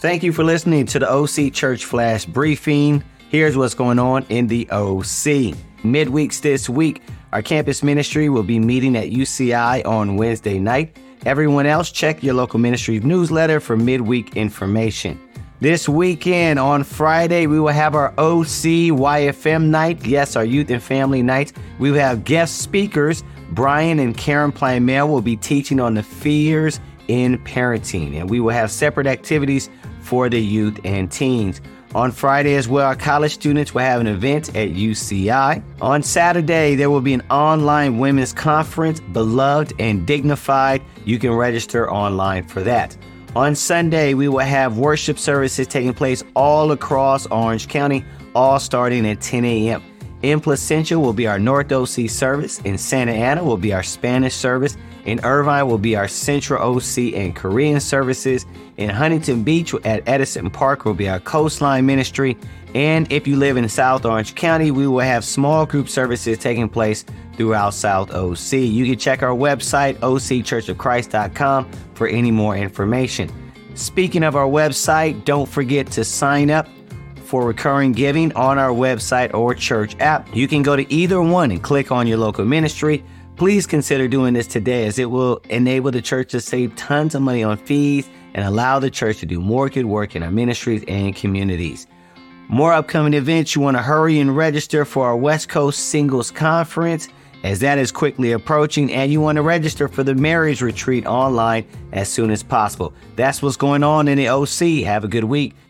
Thank you for listening to the OC Church Flash Briefing. Here's what's going on in the OC. Midweeks this week, our campus ministry will be meeting at UCI on Wednesday night. Everyone else, check your local ministry's newsletter for midweek information. This weekend on Friday, we will have our OC YFM night. Yes, our youth and family nights. We will have guest speakers. Brian and Karen Plymel will be teaching on the fears in parenting. And we will have separate activities for the youth and teens. On Friday as well, our college students will have an event at UCI. On Saturday, there will be an online women's conference, Beloved and Dignified. You can register online for that. On Sunday, we will have worship services taking place all across Orange County, all starting at 10 a.m. In Placentia will be our North OC service. In Santa Ana will be our Spanish service. In Irvine will be our Central OC and Korean services. In Huntington Beach at Edison Park will be our Coastline Ministry. And if you live in South Orange County, we will have small group services taking place throughout South OC. You can check our website, occhurchofchrist.com, for any more information. Speaking of our website, don't forget to sign up for recurring giving on our website or church app. You can go to either one and click on your local ministry. Please consider doing this today, as it will enable the church to save tons of money on fees and allow the church to do more good work in our ministries and communities. More upcoming events. You want to hurry and register for our West Coast Singles Conference, as that is quickly approaching, and you want to register for the marriage retreat online as soon as possible. That's what's going on in the OC. Have a good week.